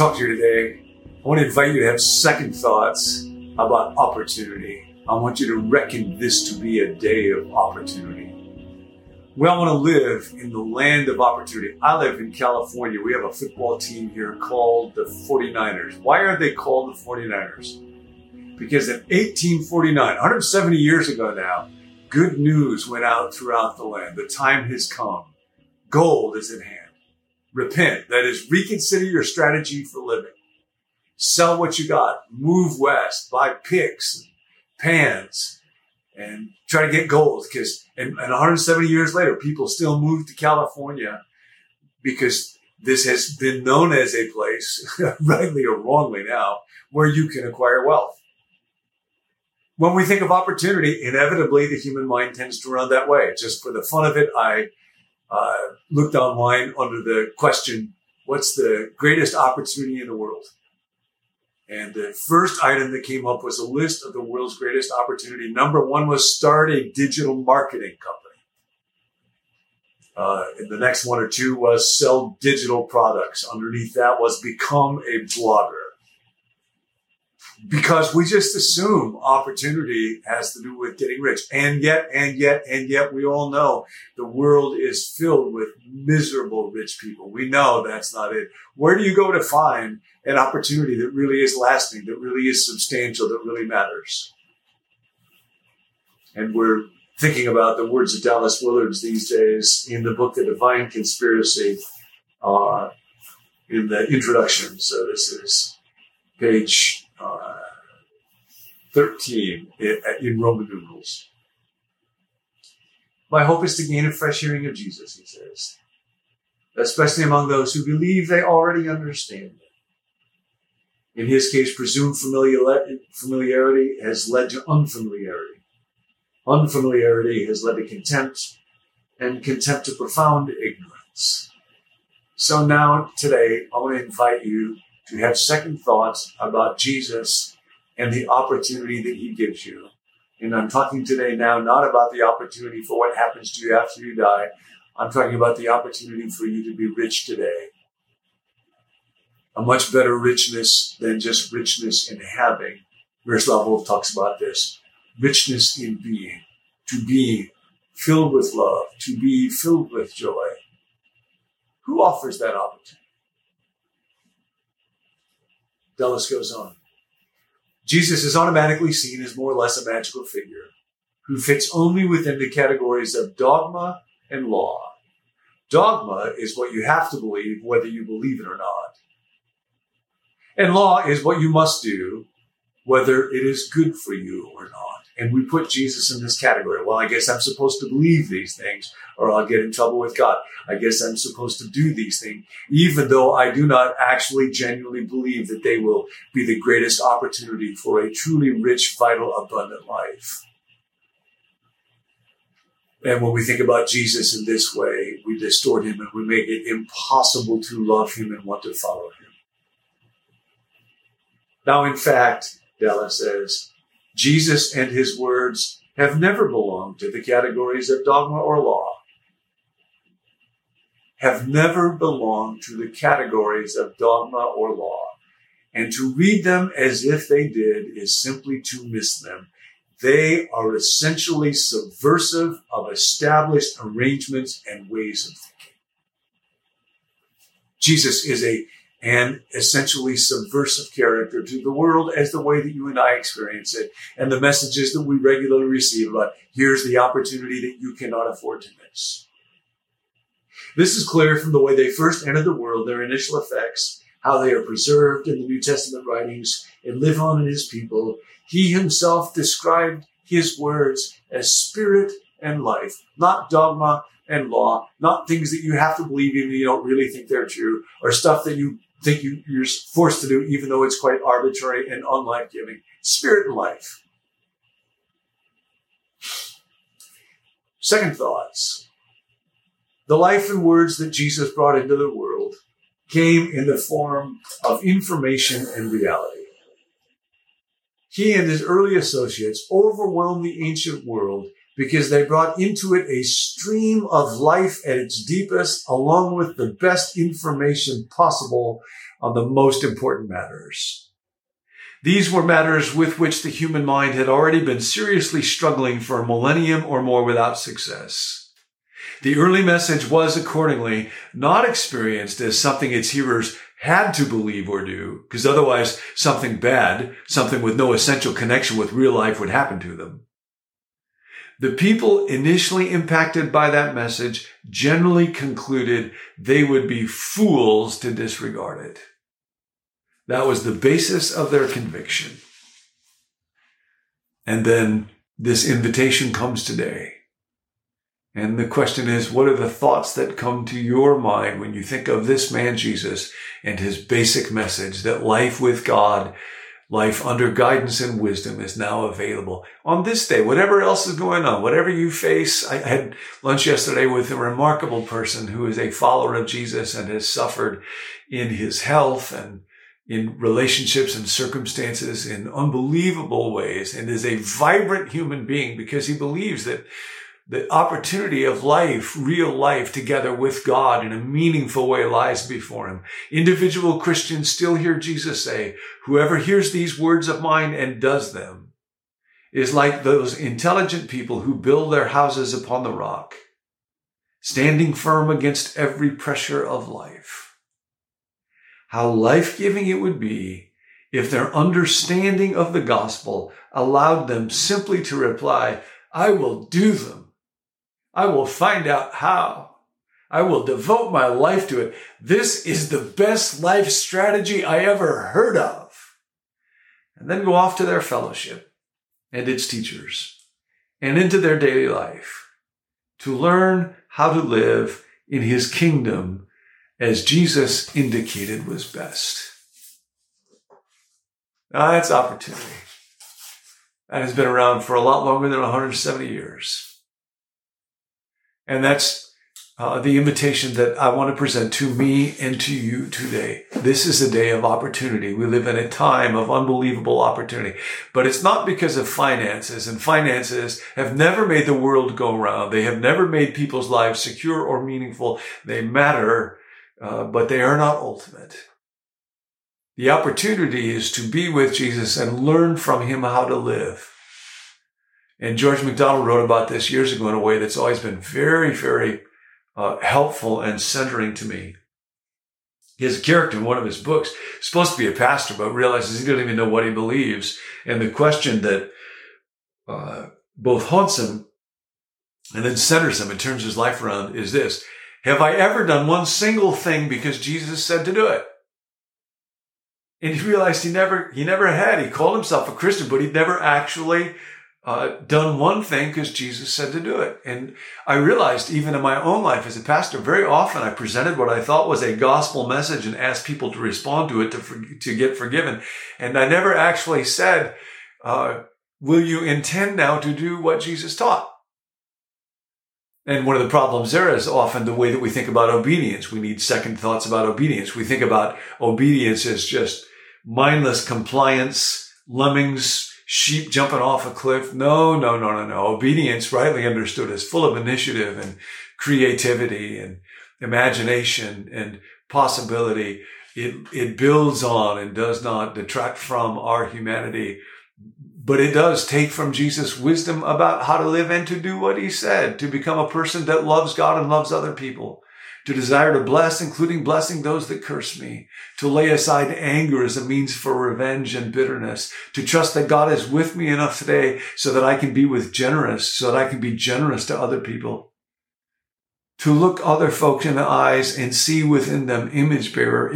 want to talk to you today. I want to invite you to have second thoughts about opportunity. I want you to reckon this to be a day of opportunity. We all want to live in the land of opportunity. I live in California. We have a football team here called the 49ers. Why are they called the 49ers? Because in 1849, 170 years ago now, good news went out throughout the land. The time has come. Gold is at hand. Repent. That is, reconsider your strategy for living. Sell what you got. Move west. Buy picks and pans and try to get gold. Because 170 years later, people still move to California because this has been known as a place, rightly or wrongly now, where you can acquire wealth. When we think of opportunity, inevitably the human mind tends to run that way. Just for the fun of it, I looked online under the question, what's the greatest opportunity in the world? And the first item that came up was a list of the world's greatest opportunity. Number one was start a digital marketing company. And the next one or two was sell digital products. Underneath that was become a blogger. Because we just assume opportunity has to do with getting rich. And yet we all know the world is filled with miserable rich people. We know that's not it. Where do you go to find an opportunity that really is lasting, that really is substantial, that really matters? And we're thinking about the words of Dallas Willard these days in the book, The Divine Conspiracy, in the introduction. So this is page 13 in Roman numerals. My hope is to gain a fresh hearing of Jesus, he says, especially among those who believe they already understand him. In his case, presumed familiarity has led to unfamiliarity. Unfamiliarity has led to contempt, and contempt to profound ignorance. So now, today, I want to invite you to have second thoughts about Jesus and the opportunity that he gives you. And I'm talking today now not about the opportunity for what happens to you after you die. I'm talking about the opportunity for you to be rich today. A much better richness than just richness in having. Miroslav Wolf talks about this. Richness in being. To be filled with love. To be filled with joy. Who offers that opportunity? Dallas goes on. Jesus is automatically seen as more or less a magical figure who fits only within the categories of dogma and law. Dogma is what you have to believe, whether you believe it or not. And law is what you must do, whether it is good for you or not. And we put Jesus in this category. Well, I guess I'm supposed to believe these things or I'll get in trouble with God. I guess I'm supposed to do these things, even though I do not actually genuinely believe that they will be the greatest opportunity for a truly rich, vital, abundant life. And when we think about Jesus in this way, we distort him and we make it impossible to love him and want to follow him. Now, in fact, Dallas says, Jesus and his words have never belonged to the categories of dogma or law. Have never belonged to the categories of dogma or law. And to read them as if they did is simply to miss them. They are essentially subversive of established arrangements and ways of thinking. Jesus is an essentially subversive character to the world as the way that you and I experience it, and the messages that we regularly receive about here's the opportunity that you cannot afford to miss. This is clear from the way they first entered the world, their initial effects, how they are preserved in the New Testament writings and live on in his people. He himself described his words as spirit and life, not dogma and law, not things that you have to believe even if you don't really think they're true, or stuff that you think you're forced to do, even though it's quite arbitrary and unlife-giving. Spirit and life. Second thoughts. The life and words that Jesus brought into the world came in the form of information and reality. He and his early associates overwhelmed the ancient world because they brought into it a stream of life at its deepest, along with the best information possible on the most important matters. These were matters with which the human mind had already been seriously struggling for a millennium or more without success. The early message was, accordingly, not experienced as something its hearers had to believe or do, because otherwise something bad, something with no essential connection with real life would happen to them. The people initially impacted by that message generally concluded they would be fools to disregard it. That was the basis of their conviction. And then this invitation comes today. And the question is, what are the thoughts that come to your mind when you think of this man, Jesus, and his basic message that life with God, life under guidance and wisdom is now available on this day, whatever else is going on, whatever you face. I had lunch yesterday with a remarkable person who is a follower of Jesus and has suffered in his health and in relationships and circumstances in unbelievable ways, and is a vibrant human being because he believes that the opportunity of life, real life, together with God in a meaningful way lies before him. Individual Christians still hear Jesus say, whoever hears these words of mine and does them is like those intelligent people who build their houses upon the rock, standing firm against every pressure of life. How life-giving it would be if their understanding of the gospel allowed them simply to reply, I will do them. I will find out how. I will devote my life to it. This is the best life strategy I ever heard of. And then go off to their fellowship and its teachers and into their daily life to learn how to live in his kingdom as Jesus indicated was best. Now, that's opportunity. That has been around for a lot longer than 170 years. And that's the invitation that I want to present to me and to you today. This is a day of opportunity. We live in a time of unbelievable opportunity. But it's not because of finances. And finances have never made the world go round. They have never made people's lives secure or meaningful. They matter, but they are not ultimate. The opportunity is to be with Jesus and learn from him how to live. And George MacDonald wrote about this years ago in a way that's always been very, very helpful and centering to me. His character in one of his books is supposed to be a pastor, but realizes he doesn't even know what he believes. And the question that both haunts him and then centers him and turns his life around is this: have I ever done one single thing because Jesus said to do it? And he realized he never had. He called himself a Christian, but he'd never actually done one thing because Jesus said to do it. And I realized even in my own life as a pastor, very often I presented what I thought was a gospel message and asked people to respond to it to get forgiven. And I never actually said, will you intend now to do what Jesus taught? And one of the problems there is often the way that we think about obedience. We need second thoughts about obedience. We think about obedience as just mindless compliance, lemmings, sheep jumping off a cliff. No. Obedience, rightly understood, is full of initiative and creativity and imagination and possibility. It builds on and does not detract from our humanity, but it does take from Jesus wisdom about how to live and to do what he said, to become a person that loves God and loves other people, to desire to bless, including blessing those that curse me, to lay aside anger as a means for revenge and bitterness, to trust that God is with me enough today so that I can be generous to other people, to look other folks in the eyes and see within them image bearer,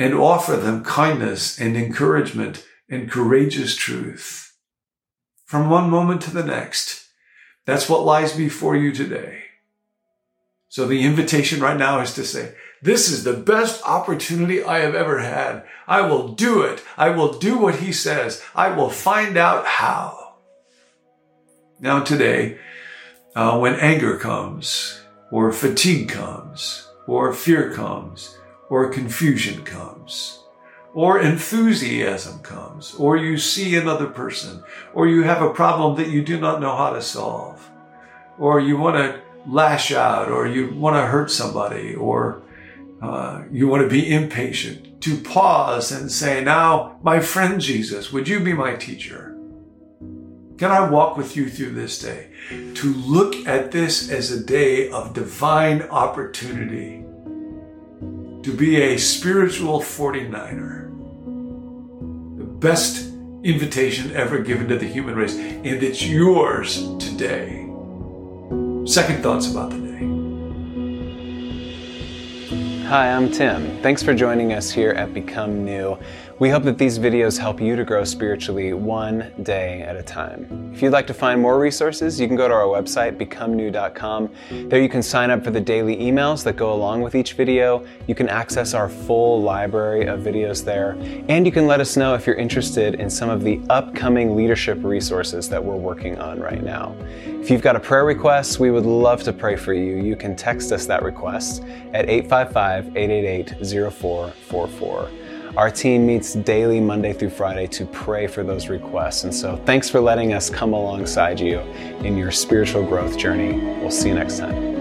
and offer them kindness and encouragement and courageous truth. From one moment to the next, that's what lies before you today. So the invitation right now is to say, this is the best opportunity I have ever had. I will do it. I will do what he says. I will find out how. Now today, when anger comes, or fatigue comes, or fear comes, or confusion comes, or enthusiasm comes, or you see another person, or you have a problem that you do not know how to solve, or you want to lash out, or you want to hurt somebody, or you want to be impatient, to pause and say, now, my friend Jesus, would you be my teacher? Can I walk with you through this day? To look at this as a day of divine opportunity, to be a spiritual 49er. The best invitation ever given to the human race, and it's yours today. Second thoughts about the day. Hi, I'm Tim. Thanks for joining us here at Become New. We hope that these videos help you to grow spiritually one day at a time. If you'd like to find more resources, you can go to our website, becomenew.com. There you can sign up for the daily emails that go along with each video. You can access our full library of videos there. And you can let us know if you're interested in some of the upcoming leadership resources that we're working on right now. If you've got a prayer request, we would love to pray for you. You can text us that request at 855-888-0444. Our team meets daily Monday through Friday to pray for those requests. And so thanks for letting us come alongside you in your spiritual growth journey. We'll see you next time.